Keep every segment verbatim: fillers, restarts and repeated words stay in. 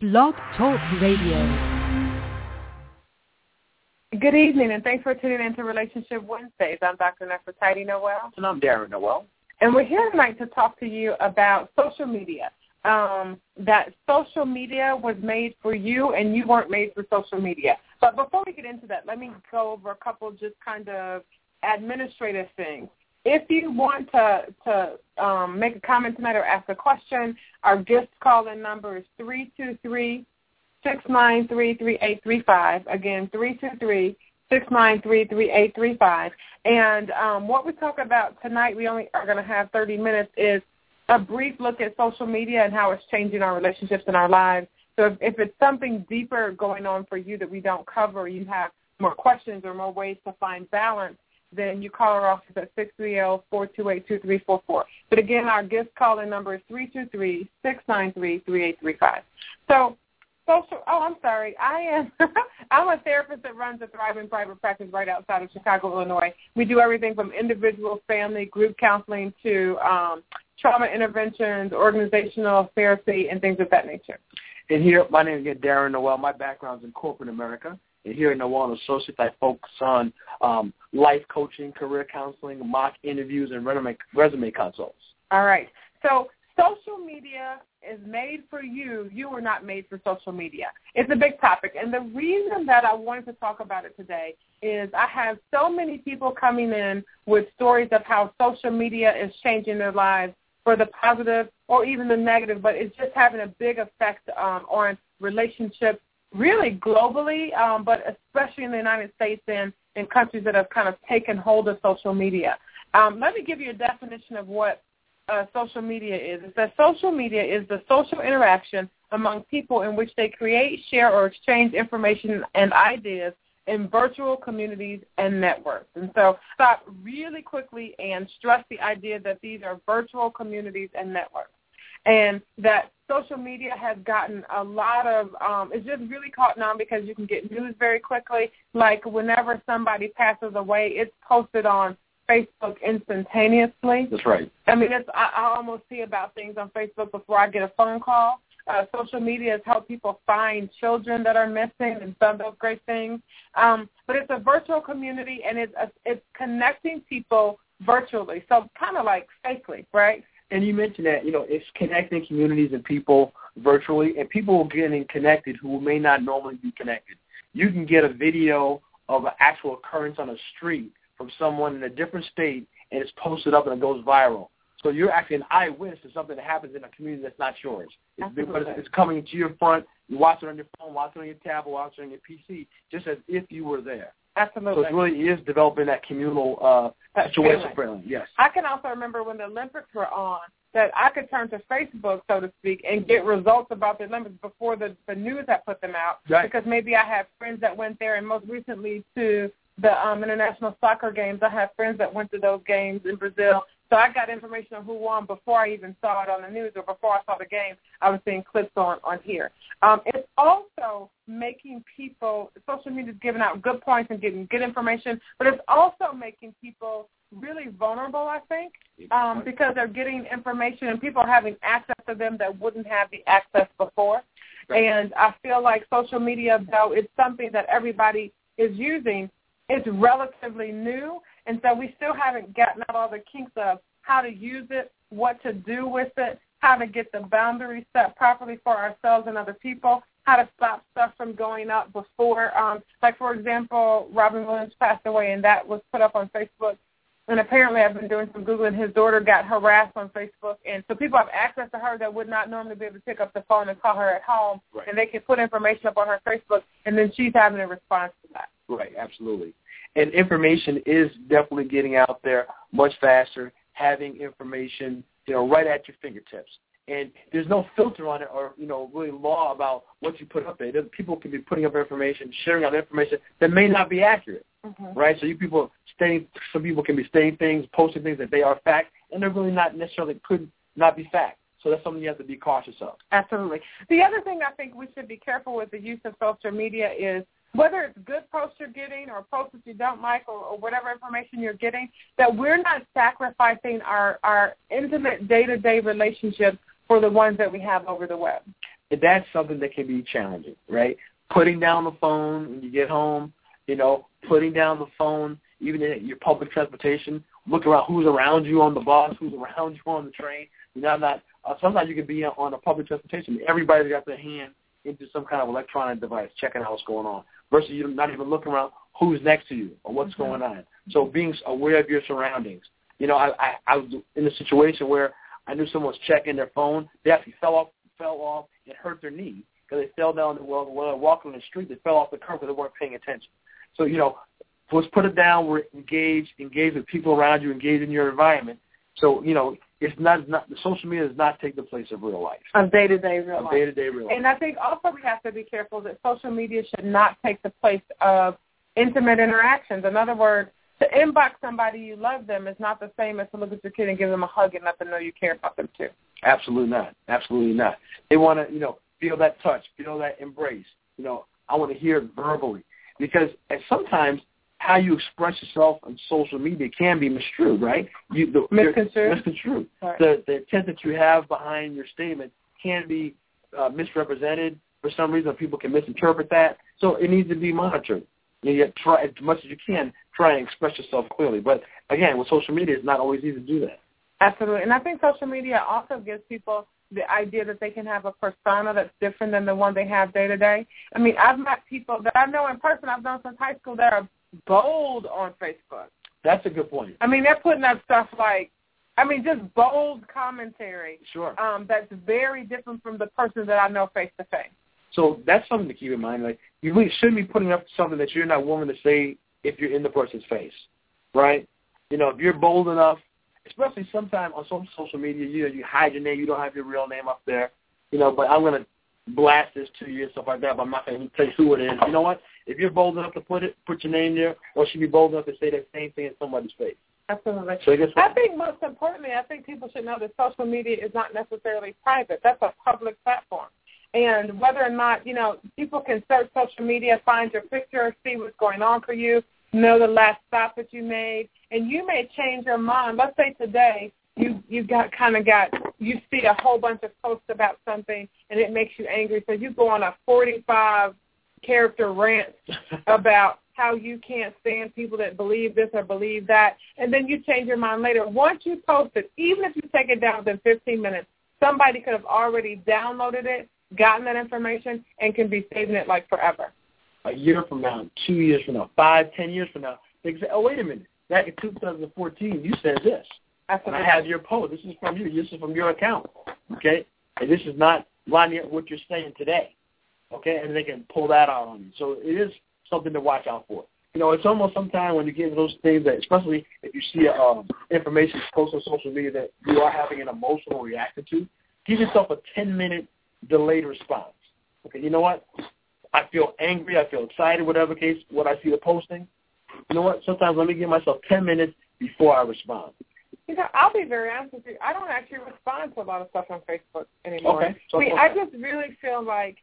Blog Talk Radio. Good evening, and thanks for tuning in to Relationship Wednesdays. I'm Doctor Nefertiti Noel. And I'm Darren Noel. And we're here tonight to talk to you about social media, um, that social media was made for you and you weren't made for social media. But before we get into that, let me go over a couple just kind of administrative things. If you want to, to um, make a comment tonight or ask a question, our guest call-in number is three two three, six nine three, three eight three five. Again, three two three, six nine three, three eight three five. And um, what we talk about tonight, we only are going to have thirty minutes, is a brief look at social media and how it's changing our relationships and our lives. So if, if it's something deeper going on for you that we don't cover, you have more questions or more ways to find balance, then you call our office at six three zero, four two eight, two three four four. But, again, our guest call-in number is three two three, six nine three, three eight three five. So social – oh, I'm sorry. I am – I'm a therapist that runs a thriving private practice right outside of Chicago, Illinois. We do everything from individual, family, group counseling to um, trauma interventions, organizational therapy, and things of that nature. And here – my name is again, Darren Noel. My background is in corporate America. And here at Nawal Associates, I focus on um, life coaching, career counseling, mock interviews, and resume, resume consults. All right. So social media is made for you. You are not made for social media. It's a big topic. And the reason that I wanted to talk about it today is I have so many people coming in with stories of how social media is changing their lives for the positive or even the negative, but it's just having a big effect um, on relationships, really globally, um, but especially in the United States and in countries that have kind of taken hold of social media. Um, let me give you a definition of what uh, social media is. It says social media is the social interaction among people in which they create, share, or exchange information and ideas in virtual communities and networks. And so stop really quickly and stress the idea that these are virtual communities and networks, and that social media has gotten a lot of um, – it's just really caught on because you can get news very quickly. Like whenever somebody passes away, it's posted on Facebook instantaneously. That's right. I mean, it's, I, I almost see about things on Facebook before I get a phone call. Uh, social media has helped people find children that are missing and some of those great things. Um, but it's a virtual community, and it's, a, it's connecting people virtually, so kind of like fakely, right? And you mentioned that, you know, it's connecting communities and people virtually, and people are getting connected who may not normally be connected. You can get a video of an actual occurrence on a street from someone in a different state, and it's posted up and it goes viral. So you're actually an eyewitness to something that happens in a community that's not yours. It's, but it's, it's coming to your front. You watch it on your phone, watch it on your tablet, watch it on your P C, just as if you were there. Absolutely. So it really is developing that communal uh, that situation feeling. Yes. I can also remember when the Olympics were on that I could turn to Facebook, so to speak, and get results about the Olympics before the, the news had put them out. Right. Because maybe I have friends that went there, and most recently to the um, international soccer games, I have friends that went to those games in Brazil. So I got information on who won before I even saw it on the news or before I saw the game. I was seeing clips on, on here. Um, it's also making people, social media is giving out good points and getting good information, but it's also making people really vulnerable, I think, um, because they're getting information and people are having access to them that wouldn't have the access before. Right. And I feel like social media, though, is something that everybody is using. It's relatively new, and so we still haven't gotten out all the kinks of how to use it, what to do with it, how to get the boundaries set properly for ourselves and other people, how to stop stuff from going up before. Um, like, for example, Robin Williams passed away, and that was put up on Facebook. And apparently I've been doing some Googling. His daughter got harassed on Facebook. And so people have access to her that would not normally be able to pick up the phone and call her at home. Right. And they can put information up on her Facebook, and then she's having a response to that. Right, absolutely. And information is definitely getting out there much faster, having information, you know, right at your fingertips. And there's no filter on it or, you know, really law about what you put up there. People can be putting up information, sharing out information that may not be accurate, mm-hmm. right? So you people stating, some people can be stating things, posting things that they are fact, and they're really not necessarily could not be fact. So that's something you have to be cautious of. Absolutely. The other thing I think we should be careful with the use of social media is whether it's good posts you're getting or posts that you don't like or, or whatever information you're getting, that we're not sacrificing our, our intimate day-to-day relationships for the ones that we have over the web. that's something that can be challenging, right? Putting down the phone when you get home, you know, putting down the phone even in your public transportation. Look around who's around you on the bus, who's around you on the train. You know, not uh, sometimes you can be on a public transportation. Everybody's got their hand into some kind of electronic device, checking out what's going on, versus you're not even looking around who's next to you or what's mm-hmm. going on. So being aware of your surroundings. You know, I, I, I was in a situation where I knew someone was checking their phone. They actually fell off, fell off and hurt their knee because they fell down the well, while they were walking on the street. They fell off the curb because they weren't paying attention. So, you know, let's put it down. We're engaged, engaged with people around you, engaged in your environment. So, you know, it's not, not the social media does not take the place of real life. Of day-to-day real of life. day-to-day real life. And I think also we have to be careful that social media should not take the place of intimate interactions. In other words, to inbox somebody you love them is not the same as to look at your kid and give them a hug and let them know you care about them too. Absolutely not. Absolutely not. They want to, you know, feel that touch, feel that embrace. You know, I want to hear it verbally because and sometimes how you express yourself on social media can be misconstrued, right? You, the, misconstrued? Misconstrued. Right. The, the intent that you have behind your statement can be uh, misrepresented. For some reason, people can misinterpret that. So it needs to be monitored. You get try as much as you can, try and express yourself clearly. But, again, with social media, it's not always easy to do that. Absolutely. And I think social media also gives people the idea that they can have a persona that's different than the one they have day-to-day. I mean, I've met people that I know in person, I've known since high school, that are bold on Facebook. That's a good point. I mean, they're putting up stuff like, I mean, just bold commentary. Sure. Um, that's very different from the person that I know face-to-face. So that's something to keep in mind. Like, you really shouldn't be putting up something that you're not willing to say if you're in the person's face, right? You know, if you're bold enough, especially sometimes on some social media, you know, you hide your name, you don't have your real name up there, you know, but I'm going to blast this to you and stuff like that, but I'm not going to tell you who it is. You know what? If you're bold enough to put it, put your name there, or should be bold enough to say that same thing in somebody's face. Absolutely. So I, guess I think most importantly, I think people should know that social media is not necessarily private. That's a public platform. And whether or not, you know, people can search social media, find your picture, see what's going on for you, know the last stop that you made, and you may change your mind. Let's say today you you got kind of got, you see a whole bunch of posts about something, and it makes you angry. So you go on a forty-five-character rant about how you can't stand people that believe this or believe that, and then you change your mind later. Once you post it, even if you take it down within fifteen minutes, somebody could have already downloaded it, gotten that information, and can be saving it, like, forever. A year from now, two years from now, five, ten years from now, they say, oh, wait a minute, back in two thousand fourteen, you said this. That's and I have your post. This is from you. This is from your account, okay? And this is not lining up with what you're saying today, okay? And they can pull that out on you. So it is something to watch out for. You know, it's almost sometimes when you get those things that, especially if you see um, information posted on social media that you are having an emotional reaction to, give yourself a ten-minute delayed response. Okay, you know what? I feel angry. I feel excited, whatever case, what I see the posting. You know what? Sometimes let me give myself ten minutes before I respond. You know, I'll be very honest with you. I don't actually respond to a lot of stuff on Facebook anymore. Okay. So, I mean, okay. I just really feel like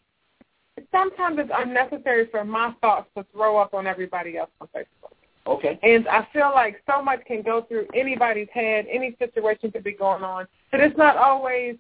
sometimes it's unnecessary for my thoughts to throw up on everybody else on Facebook. Okay. And I feel like so much can go through anybody's head, any situation could be going on, but it's not always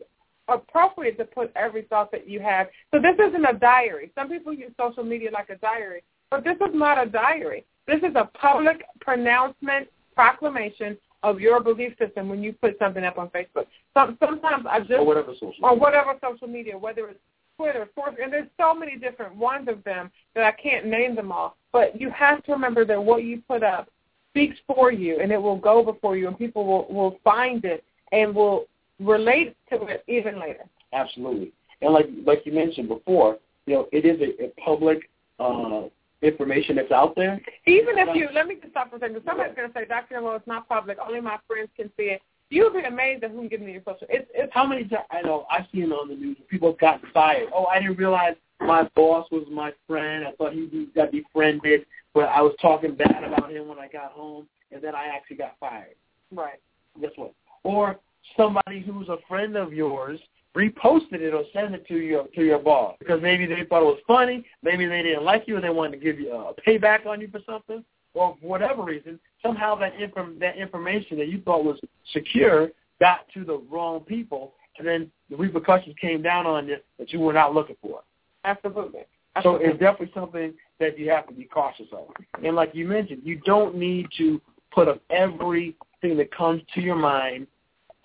appropriate to put every thought that you have. So this isn't a diary. Some people use social media like a diary, but this is not a diary. This is a public pronouncement, proclamation of your belief system when you put something up on Facebook. So, sometimes I just or whatever social media. or whatever social media, whether it's Twitter, Facebook, and there's so many different ones of them that I can't name them all. But you have to remember that what you put up speaks for you, and it will go before you, and people will, will find it and will relate to it even later. Absolutely. And like like you mentioned before, you know, it is a, a public uh, information that's out there. Even if you, let me just stop for a second. Somebody's going to say, Doctor Noel, it's not public. Only my friends can see it. You'll be amazed at who can get into your social. It's, it's How many times, I know, I've seen it on the news. People have gotten fired. Oh, I didn't realize my boss was my friend. I thought he got befriended, but I was talking bad about him when I got home, and then I actually got fired. Right. Guess what? Or somebody who's a friend of yours reposted it or sent it to your to your boss because maybe they thought it was funny, maybe they didn't like you and they wanted to give you a payback on you for something, or for whatever reason, somehow that, inform, that information that you thought was secure got to the wrong people and then the repercussions came down on you that you were not looking for. Absolutely. Absolutely. So it's definitely something that you have to be cautious of. And like you mentioned, you don't need to put up everything that comes to your mind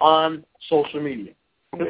on social media.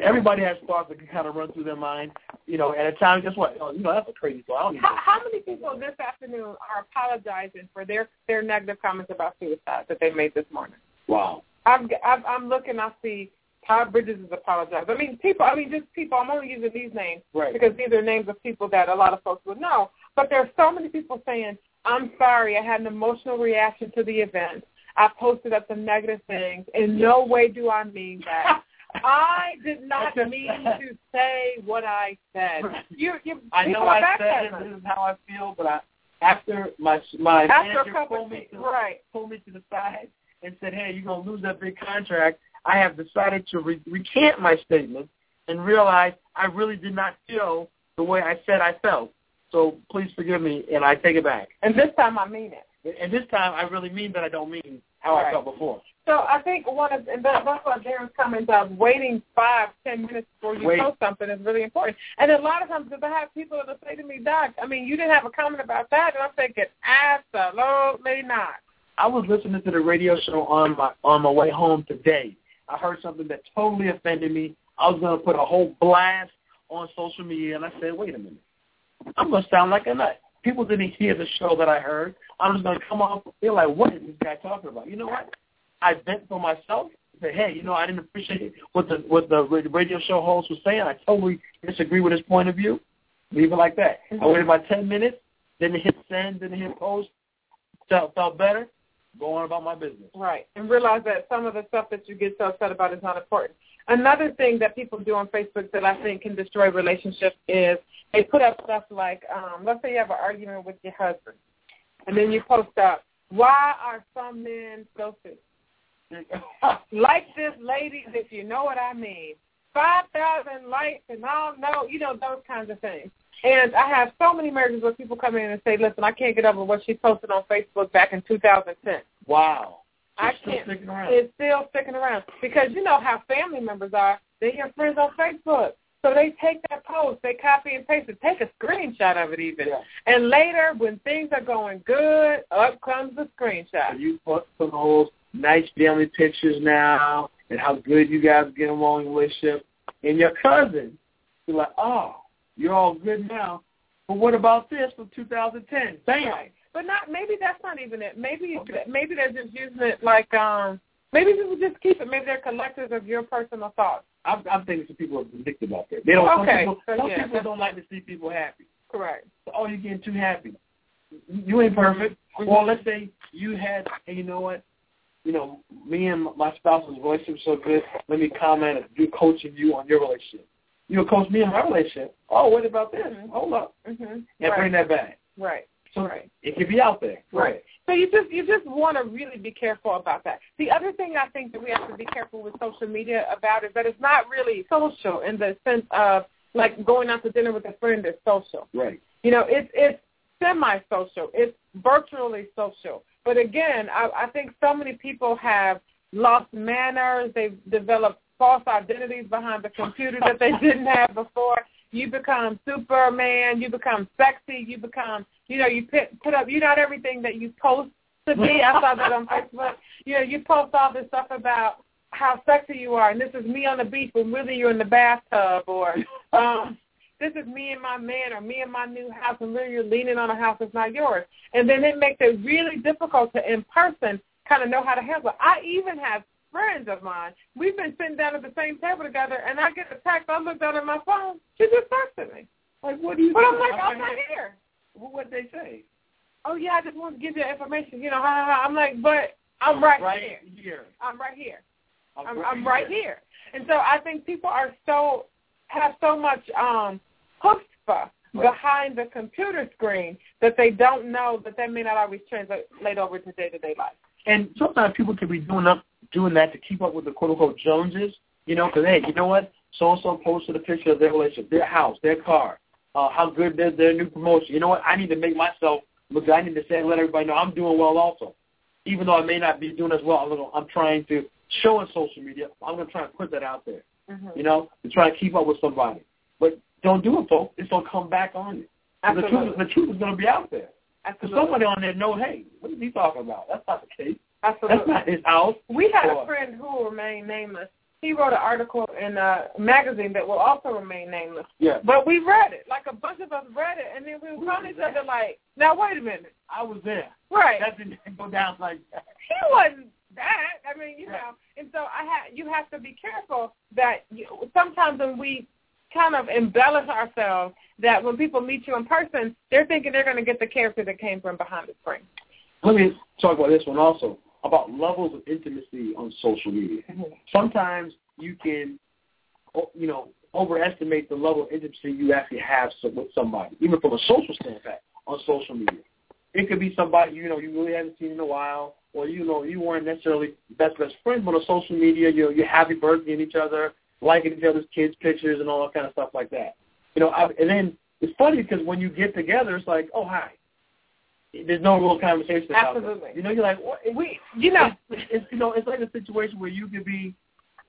Everybody has thoughts that can kind of run through their mind, you know, at a time. Guess what? You know, that's a crazy thought. I don't how, how many people this afternoon are apologizing for their, their negative comments about suicide that they made this morning? Wow. I've, I've, I'm looking, I see Todd Bridges is apologizing. I mean, people, I mean, just people, I'm only using these names right. because these are names of people that a lot of folks would know. But there are so many people saying, I'm sorry, I had an emotional reaction to the event. I posted up some negative things. In no way do I mean that. I did not mean to say what I said. You, you, I know I said it, this is how I feel, but I, after my my after manager pulled me, to, right. pulled me to the side and said, hey, you're going to lose that big contract, I have decided to re- recant my statement and realize I really did not feel the way I said I felt. So please forgive me, and I take it back. And this time I mean it. And this time I really mean that I don't mean how right. I felt before. So I think one of, and that's why Darren's comments of waiting five, ten minutes before you Wait. post something is really important. And a lot of times I have people that say to me, Doc, I mean, you didn't have a comment about that. And I'm thinking, absolutely not. I was listening to the radio show on my on my way home today. I heard something that totally offended me. I was going to put a whole blast on social media, and I said, wait a minute. I'm going to sound like a nut. People didn't hear the show that I heard. I'm just going to come off and feel like, what is this guy talking about? You know what? I vent for myself and say, hey, you know, I didn't appreciate what the what the radio show host was saying. I totally disagree with his point of view. Leave it like that. Mm-hmm. I waited about ten minutes, didn't hit send, didn't hit post, felt, felt better, go on about my business. Right, and realize that some of the stuff that you get so upset about is not important. Another thing that people do on Facebook that I think can destroy relationships is they put up stuff like, um, let's say you have an argument with your husband, and then you post up, why are some men so sick? Like this, ladies, if you know what I mean. five thousand likes and I don't know, you know, those kinds of things. And I have so many marriages where people come in and say, listen, I can't get over what she posted on Facebook back in two thousand ten. Wow. It's I can't. Still it's still sticking around. Because you know how family members are. They're your friends on Facebook. So they take that post, they copy and paste it, take a screenshot of it even. Yeah. And later, when things are going good, up comes the screenshot. So you put some old nice family pictures now and how good you guys get along in relationship. And your cousin, you're like, oh, you're all good now. But what about this from two thousand ten? Damn. Right. But not maybe that's not even it. Maybe okay. maybe they're just using it like um, maybe people just keep it. Maybe they're collectors of your personal thoughts. I'm, I'm thinking some people are vindictive out there. They don't. Okay. Some people, so, some yeah. people don't like to see people happy. Correct. So, oh, you're getting too happy. You ain't perfect. Mm-hmm. Or let's say you had, hey, you know what? You know, me and my spouse's relationship is so good. Let me comment and do coaching you on your relationship. You'll coach me in my relationship. Oh, what about this? Mm-hmm. Hold up. Mm-hmm. And right. bring that back. Right. So right. it could be out there. Right. right. So you just you just want to really be careful about that. The other thing I think that we have to be careful with social media about is that it's not really social in the sense of, like, going out to dinner with a friend is social. Right. You know, it's it's semi-social. It's virtually social. But, again, I, I think so many people have lost manners. They've developed false identities behind the computer that they didn't have before. You become Superman. You become sexy. You become, you know, you put, put up, you're not everything that you post to be. I saw that on Facebook. You know, you post all this stuff about how sexy you are, and this is me on the beach, but really you're in the bathtub, or um, this is me and my man, or me and my new house, and really you're leaning on a house that's not yours. And then it makes it really difficult to, in person, kind of know how to handle it. I even have friends of mine. We've been sitting down at the same table together, and I get a text. I look down at my phone. She just texted me. Like, what do you? But doing? I'm like, I'm not here. Well, what they say? Oh yeah, I just want to give you information. You know, ha, ha, ha. I'm like, but I'm right, right here. here. I'm right here. I'm, I'm, right, I'm right here. here. And so I think people are so have so much um, chutzpah behind the computer screen that they don't know that they may not always translate over to day-to-day life. And sometimes people can be doing up, doing that to keep up with the quote-unquote Joneses, you know, because, hey, you know what? So-and-so posted a picture of their relationship, their house, their car, uh, how good their, their new promotion. You know what? I need to make myself look good. I need to say and let everybody know I'm doing well also. Even though I may not be doing as well, I'm, gonna, I'm trying to show on social media. I'm going to try and put that out there. mm-hmm. you know, to try to keep up with somebody. But don't do it, folks. It's going to come back on you. The truth, the truth is going to be out there. Because somebody on there knows, hey, what is he talking about? That's not the case. Absolutely. That's not his house. We had or, a friend who will remain nameless. He wrote an article in a magazine that will also remain nameless. Yeah. But we read it. Like a bunch of us read it, and then we were calling each other like, now wait a minute. I was there. Right. That didn't go down like that. He wasn't that. I mean, you yeah. know. And so I ha- you have to be careful that you, sometimes when we kind of embellish ourselves, that when people meet you in person, they're thinking they're going to get the character that came from behind the screen. Let me talk about this one also, about levels of intimacy on social media. Mm-hmm. Sometimes you can, you know, overestimate the level of intimacy you actually have with somebody, even from a social standpoint on social media. It could be somebody, you know, you really haven't seen in a while, or, you know, you weren't necessarily best best friends, but on social media, you know, you're happy birthday-ing each other, liking each other's kids' pictures and all that kind of stuff like that. You know, I, and then it's funny because when you get together, it's like, oh, hi. There's no real conversation about it. Absolutely. You know, you're like, what? We, you know, it's, it's, you know, it's like a situation where you could be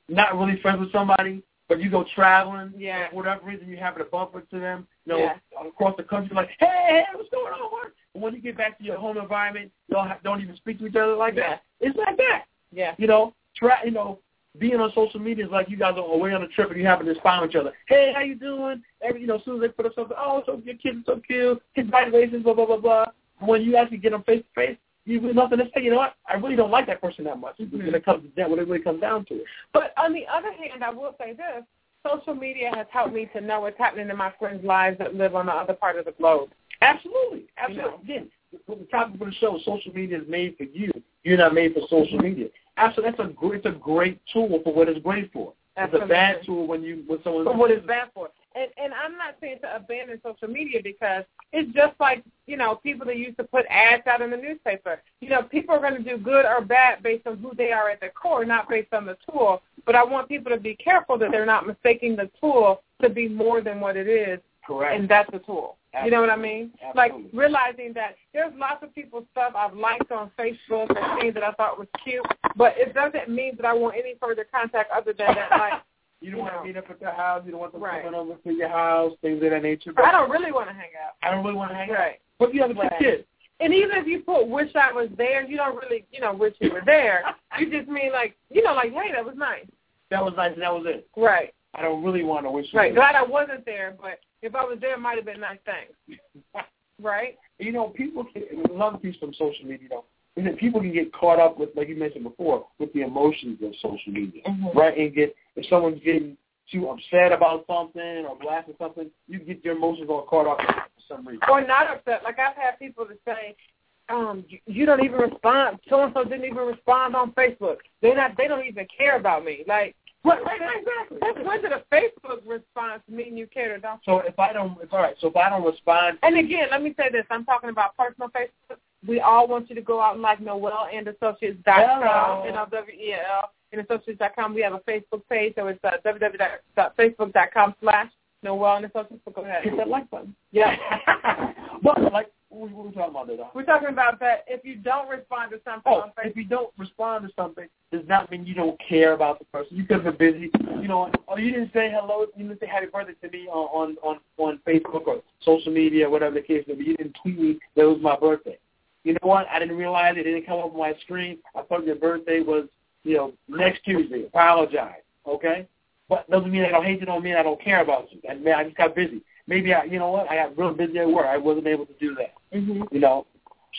not really friends with somebody, but you go traveling. Yeah. For whatever reason, you happen to bump into them, you know, yeah. across the country, like, hey, hey, what's going on? And when you get back to your home environment, y'all don't, don't even speak to each other like yeah. that. It's like that. Yeah. You know, try, you know, being on social media is like you guys are away on a trip and you happen to spy on each other. Hey, how you doing? Every, you know, as soon as they put up something, oh, so your kids are so cute, kids graduations, blah, blah, blah, blah. When you actually get them face to face, you have nothing to say. You know what? I really don't like that person that much. It's mm-hmm. going to come down when it really comes down to it. But on the other hand, I will say this: social media has helped me to know what's happening in my friends' lives that live on the other part of the globe. Absolutely, absolutely. You know, again, the topic of the show: social media is made for you. You're not made for social media. Absolutely, that's a great, it's a great tool for what it's great for. Absolutely. It's a bad tool when you when someone. For what it's bad for. And, and I'm not saying to abandon social media because it's just like, you know, people that used to put ads out in the newspaper. You know, people are going to do good or bad based on who they are at their core, not based on the tool. But I want people to be careful that they're not mistaking the tool to be more than what it is. Correct. And that's a tool. Absolutely. You know what I mean? Absolutely. Like realizing that there's lots of people's stuff I've liked on Facebook and things that I thought was cute, but it doesn't mean that I want any further contact other than that, like, You don't you want know. to meet up at their house. You don't want them right. coming over to your house, things of that nature. But I don't really want to hang out. I don't really want to hang right. out. But you have right. a kid. And even if you put wish I was there, you don't really, you know, wish you were there. You just mean like, you know, like, hey, that was nice. That was nice and that was it. Right. I don't really want to wish you right. were there. Glad I wasn't there, but if I was there, it might have been nice things. Right? You know, people can, another piece from social media, though. Is that people can get caught up with, like you mentioned before, with the emotions of social media, mm-hmm. right? And get if someone's getting too upset about something or blasting something, you get your emotions all caught up for some reason. Or not upset. Like I've had people to say, um, you, you don't even respond. So-and-so didn't even respond on Facebook. They not. They don't even care about me. Like what? Right, exactly. When did a Facebook response mean you cared or don't? So if I don't, if, all right. So if I don't respond, and again, let me say this. I'm talking about personal Facebook. We all want you to go out and like Noel and Associates dot com and W E L and Associates dot com. We have a Facebook page, so it's uh, w w w dot facebook dot com slash Noel and Associates. Go ahead. Hit that like button. Yeah. But, like, what are we talking about there, Doc? We're talking about that if you don't respond to something oh, on Facebook. If you don't respond to something, does not mean you don't care about the person. You could have been busy. You know, or you didn't say hello, you didn't say happy birthday to me on, on, on Facebook or social media, whatever the case may be. You didn't tweet me that it was my birthday. You know what? I didn't realize it didn't come up on my screen. I thought your birthday was, you know, next Tuesday. Apologize, okay? But doesn't mean I don't hate you. Don't mean I don't care about you. I mean, I just got busy. Maybe I, you know what? I got real busy at work. I wasn't able to do that. Mm-hmm. You know,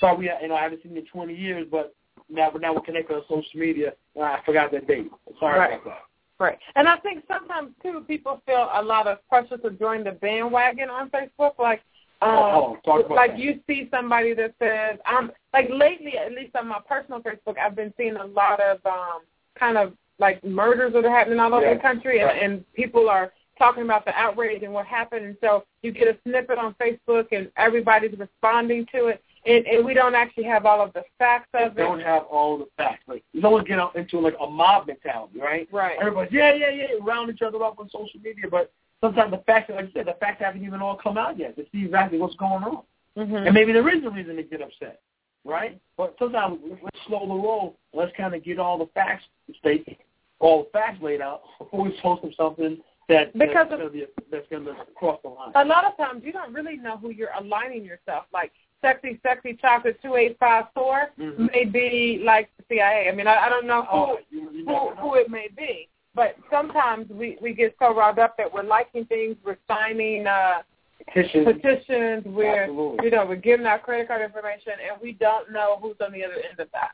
sorry, we, you know, I haven't seen you in twenty years, but now, but now we're connected on social media. And I forgot that date. Sorry right. about that. Right. And I think sometimes too, people feel a lot of pressure to join the bandwagon on Facebook, like. Um, oh, like that. You see somebody that says, um, like lately, at least on my personal Facebook, I've been seeing a lot of um, kind of like murders that are happening all over yeah. the country, and, right. and people are talking about the outrage and what happened, and so you get a snippet on Facebook, and everybody's responding to it, and, and we don't actually have all of the facts of we it. Don't have all the facts. Like, you don't get into like a mob mentality, right? Right. Everybody, yeah, yeah, yeah, round each other up on social media, but. Sometimes the facts, like you said, the facts haven't even all come out yet to see exactly what's going on. Mm-hmm. And maybe there is a reason to get upset, right? But sometimes let's slow the roll. Let's kind of get all the facts stated all the facts laid out before we post them something that, because that's going to that's going to cross the line. A lot of times you don't really know who you're aligning yourself. Like Sexy Sexy Chocolate two eight five four mm-hmm. may be like the C I A. I mean, I, I don't know who, oh, you, you who, know. who it may be. But sometimes we, we get so riled up that we're liking things, we're signing uh, petitions, petitions we're, you know, we're giving our credit card information, and we don't know who's on the other end of that.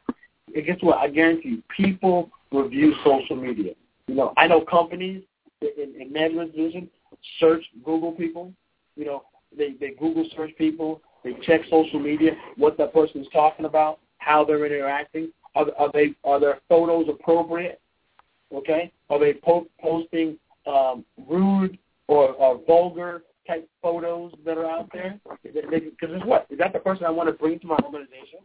And guess what? I guarantee you, people review social media. You know, I know companies in, in Madeline's vision search Google people. You know, they, they Google search people. They check social media, what that person is talking about, how they're interacting. Are, are they are their photos appropriate? Okay, are they po- posting um, rude or, or vulgar type photos that are out there? Because it's what? Is that the person I want to bring to my organization?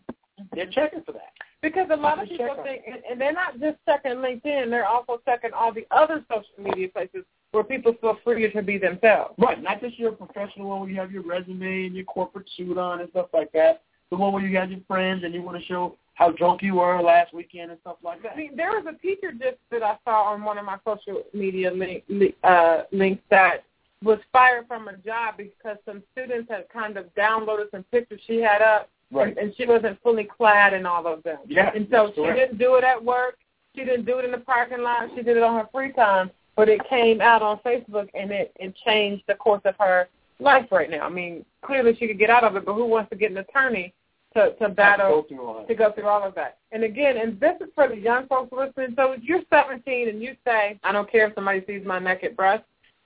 They're checking for that. Because a lot of people think, and, and they're not just checking LinkedIn, they're also checking all the other social media places where people feel free to be themselves. Right, not just your professional one where you have your resume and your corporate suit on and stuff like that, the one where you got your friends and you want to show how drunk you were last weekend and stuff like that. I mean, there was a teacher just that I saw on one of my social media link, uh, links that was fired from a job because some students had kind of downloaded some pictures she had up. Right. And she wasn't fully clad and all of them. Yeah, and so she didn't do it at work. She didn't do it in the parking lot. She did it on her free time. But it came out on Facebook, and it, it changed the course of her life right now. I mean, clearly she could get out of it, but who wants to get an attorney to, to battle, to go, to go through all of that? And, again, and this is for the young folks listening. So if you're seventeen and you say, I don't care if somebody sees my naked breast,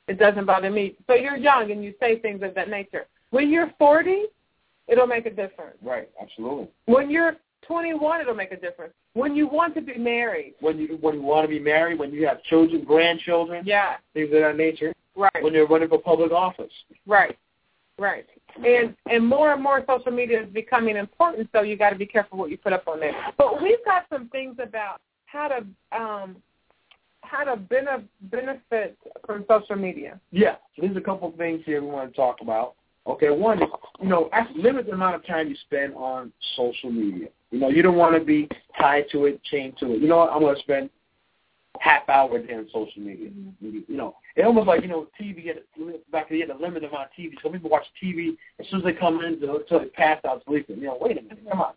it doesn't bother me. So you're young, and you say things of that nature. When you're forty, it'll make a difference. Right, absolutely. When you're twenty-one, it'll make a difference. When you want to be married. When you when you want to be married, when you have children, grandchildren. Yeah. Things of that nature. Right. When you're running for public office. Right, right. And and more and more social media is becoming important, so you got to be careful what you put up on there. But we've got some things about how to um, how to ben- benefit from social media. Yeah. So there's a couple things here we want to talk about. Okay, one is, you know, limit the amount of time you spend on social media. You know, you don't want to be tied to it, chained to it. You know what, I'm going to spend half hour on social media. Mm-hmm. You know, it's almost like, you know, T V, you get, back then you had a limited amount of T V. So people watch T V as soon as they come in until they pass out sleeping. You know, wait a minute, come on.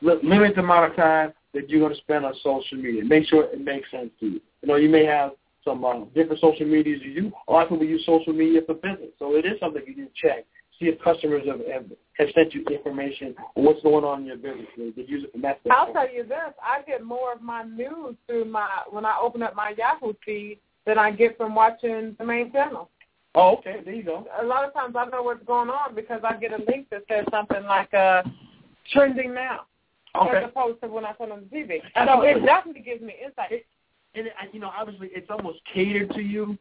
Limit the amount of time that you're going to spend on social media. Make sure it makes sense to you. You know, you may have some uh, different social medias you use. A lot of people use social media for business. So it is something you need to check. See if customers have, have, have sent you information on what's going on in your business. They use it for that. I'll tell you this. I get more of my news through my when I open up my Yahoo feed than I get from watching the main channel. Oh, okay. There you go. A lot of times I know what's going on because I get a link that says something like uh, trending now okay. as opposed to when I turn on the T V. So it definitely gives me insight. It, And, you know, obviously it's almost catered to you.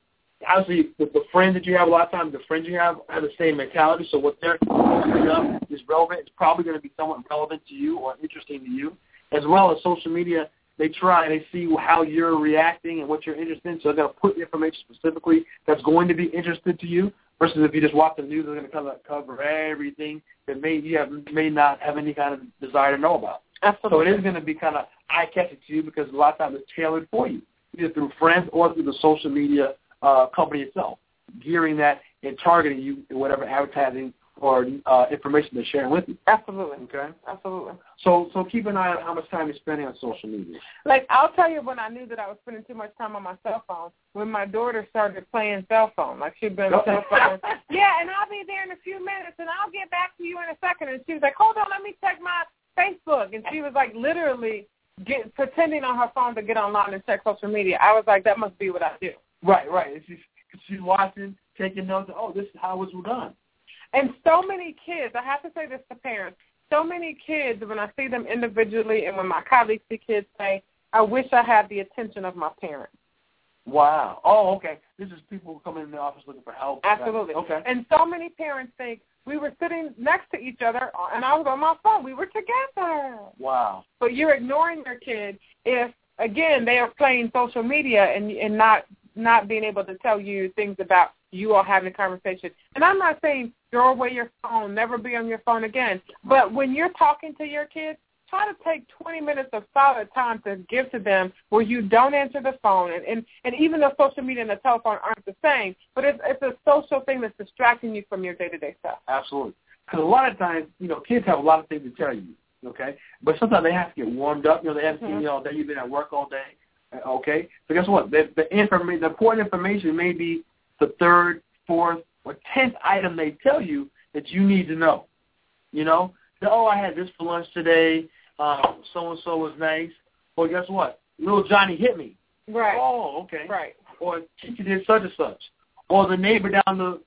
Obviously the, the friends that you have, a lot of times the friends you have have the same mentality, so what they're posting up is relevant. It's probably going to be somewhat relevant to you or interesting to you. As well as social media, they try, they see how you're reacting and what you're interested in, so they're going to put information specifically that's going to be interesting to you versus if you just watch the news, they're going to cover everything that may you have, may not have any kind of desire to know about. Absolutely. So it is going to be kind of eye-catching to you because a lot of times it's tailored for you, either through friends or through the social media uh, company itself, gearing that and targeting you in whatever advertising or uh, information they're sharing with you. Absolutely. Okay? Absolutely. So so keep an eye on how much time you're spending on social media. Like, I'll tell you when I knew that I was spending too much time on my cell phone, when my daughter started playing cell phone. Like, she'd been on cell phone. Yeah, and I'll be there in a few minutes, and I'll get back to you in a second. And she was like, hold on, let me check my Facebook, and she was like literally get, pretending on her phone to get online and check social media. I was like, that must be what I do. Right, right. And she's, she's watching, taking notes. Oh, this is how it's done. And so many kids, I have to say this to parents, so many kids, when I see them individually and when my colleagues see kids, say, I wish I had the attention of my parents. Wow. Oh, okay. This is people who come in the office looking for help. Absolutely. Right? Okay. And so many parents think, we were sitting next to each other, and I was on my phone. We were together. Wow. But you're ignoring your kid if, again, they are playing social media and and not, not being able to tell you things about you all having a conversation. And I'm not saying throw away your phone, never be on your phone again. But when you're talking to your kids, try to take twenty minutes of solid time to give to them where you don't answer the phone. And, and, and even though social media and the telephone aren't the same, but it's, it's a social thing that's distracting you from your day-to-day stuff. Absolutely. Because a lot of times, you know, kids have a lot of things to tell you, okay? But sometimes they have to get warmed up. You know, they haven't seen you all day. You've been at work all day, okay? So guess what? The, the, inform- the important information may be the third, fourth, or tenth item they tell you that you need to know, you know? Oh, I had this for lunch today. Um, so-and-so was nice. Well, guess what? Little Johnny hit me. Right. Oh, okay. Right. Or teacher did such and such. Or the neighbor down the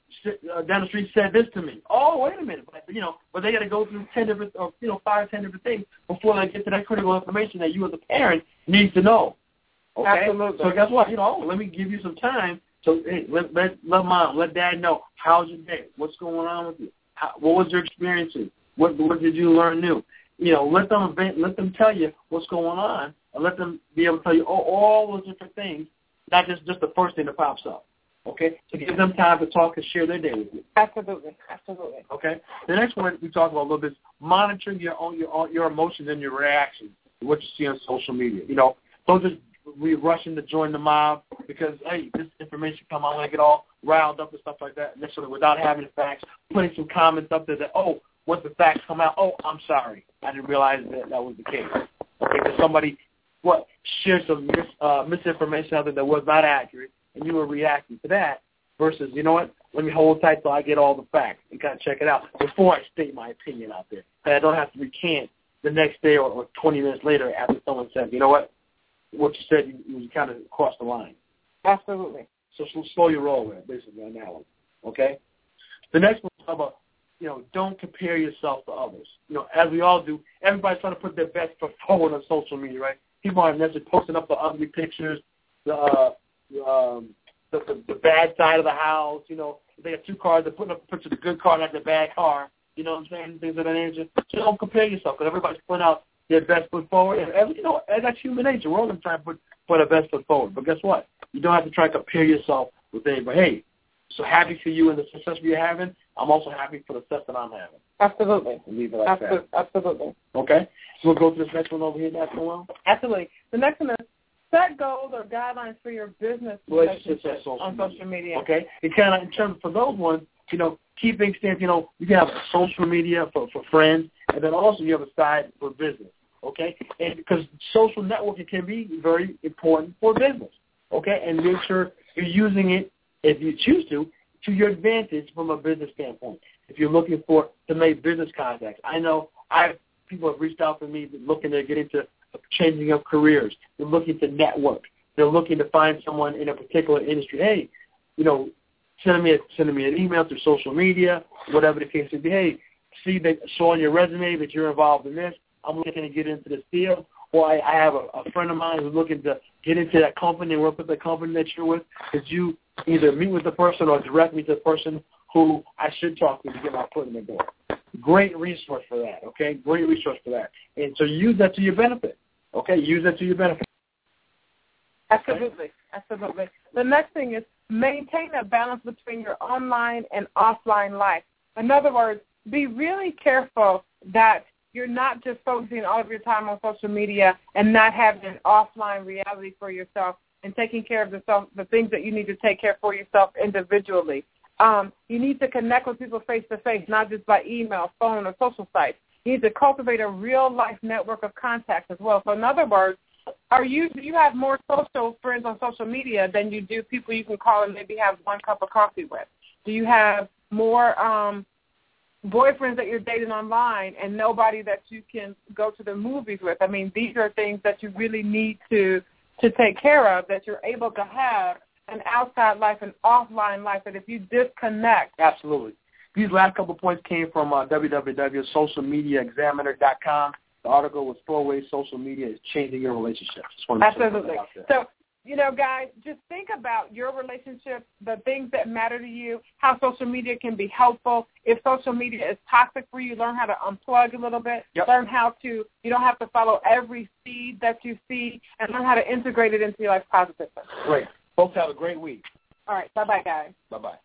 uh, down the street said this to me. Oh, wait a minute. But, you know, but they got to go through ten different, or you know, five, ten different things before they get to that critical information that you as a parent need to know. Okay? Absolutely. So guess what? You know, let me give you some time. So hey, let, let let mom, let dad know. How's your day? What's going on with you? How, what was your experiences? What, what did you learn new? You know, let them let them tell you what's going on, and let them be able to tell you oh, all those different things, not just, just the first thing that pops up. Okay, so give them time to talk and share their day with you. Absolutely, absolutely. Okay, the next one we talk about a little bit is monitoring your own your own, your emotions and your reactions, what you see on social media. You know, don't just be rushing to join the mob because hey, this information come out, I get all riled up and stuff like that necessarily without having the facts, putting some comments up there that oh. Once the facts come out, oh, I'm sorry. I didn't realize that that was the case. Okay, because somebody, what, shared some mis, uh, misinformation out there that was not accurate, and you were reacting to that versus, you know what, let me hold tight till I get all the facts and kind of check it out before I state my opinion out there. And I don't have to recant the next day or, or twenty minutes later after someone says, you know what, what you said, you, you kind of crossed the line. Absolutely. So, so slow your roll there, basically, on that one. Okay? The next one is about you know, don't compare yourself to others. You know, as we all do, everybody's trying to put their best foot forward on social media, right? People aren't necessarily posting up the ugly pictures, the, uh, um, the, the the bad side of the house. You know, if they have two cars, they're putting up a picture of the good car, not the bad car. You know what I'm saying? Things of that nature. So don't compare yourself because everybody's putting out their best foot forward. And, and you know, and that's human nature. We're all going to try to put, put our best foot forward. But guess what? You don't have to try to compare yourself with anybody. Hey, so happy for you and the success you're having. I'm also happy for the stuff that I'm having. Absolutely. Leave it like Absolutely. that. Absolutely. Okay. So we'll go to this next one over here, Doctor Noel. Absolutely. The next one is set goals or guidelines for your business relationships social on media. social media. Okay. It kind of, in terms for those ones, you know, keep things standard. You know, you can have social media for, for friends, and then also you have a side for business. Okay. And because social networking can be very important for business. Okay. And make sure you're using it, if you choose to, to your advantage from a business standpoint. If you're looking for to make business contacts, I know I people have reached out to me looking to get into changing of careers. They're looking to network. They're looking to find someone in a particular industry. Hey, you know, send me a, send me an email through social media, whatever the case may be. Hey, see that show on your resume that you're involved in this. I'm looking to get into this field. Or I, I have a, a friend of mine who's looking to get into that company and work with the company that you're with. Could you either meet with the person or direct me to the person who I should talk to to get my foot in the door? Great resource for that, okay? Great resource for that. And so use that to your benefit, okay? Use that to your benefit. Absolutely, okay? Absolutely. The next thing is maintain a balance between your online and offline life. In other words, be really careful that you're not just focusing all of your time on social media and not having an offline reality for yourself and taking care of the, self, the things that you need to take care of for yourself individually. Um, you need to connect with people face-to-face, not just by email, phone, or social sites. You need to cultivate a real-life network of contacts as well. So in other words, are you you have more social friends on social media than you do people you can call and maybe have one cup of coffee with? Do you have more um, boyfriends that you're dating online and nobody that you can go to the movies with? I mean, these are things that you really need to to take care of, that you're able to have an outside life, an offline life, that if you disconnect. Absolutely. These last couple of points came from uh, w w w dot social media examiner dot com. The article was Four Ways Social Media is Changing Your Relationships. Absolutely. So, you know, guys, just think about your relationships, the things that matter to you, how social media can be helpful. If social media is toxic for you, learn how to unplug a little bit. Yep. Learn how to, you don't have to follow every feed that you see, and learn how to integrate it into your life positively. Great. Folks, have a great week. All right. Bye-bye, guys. Bye-bye.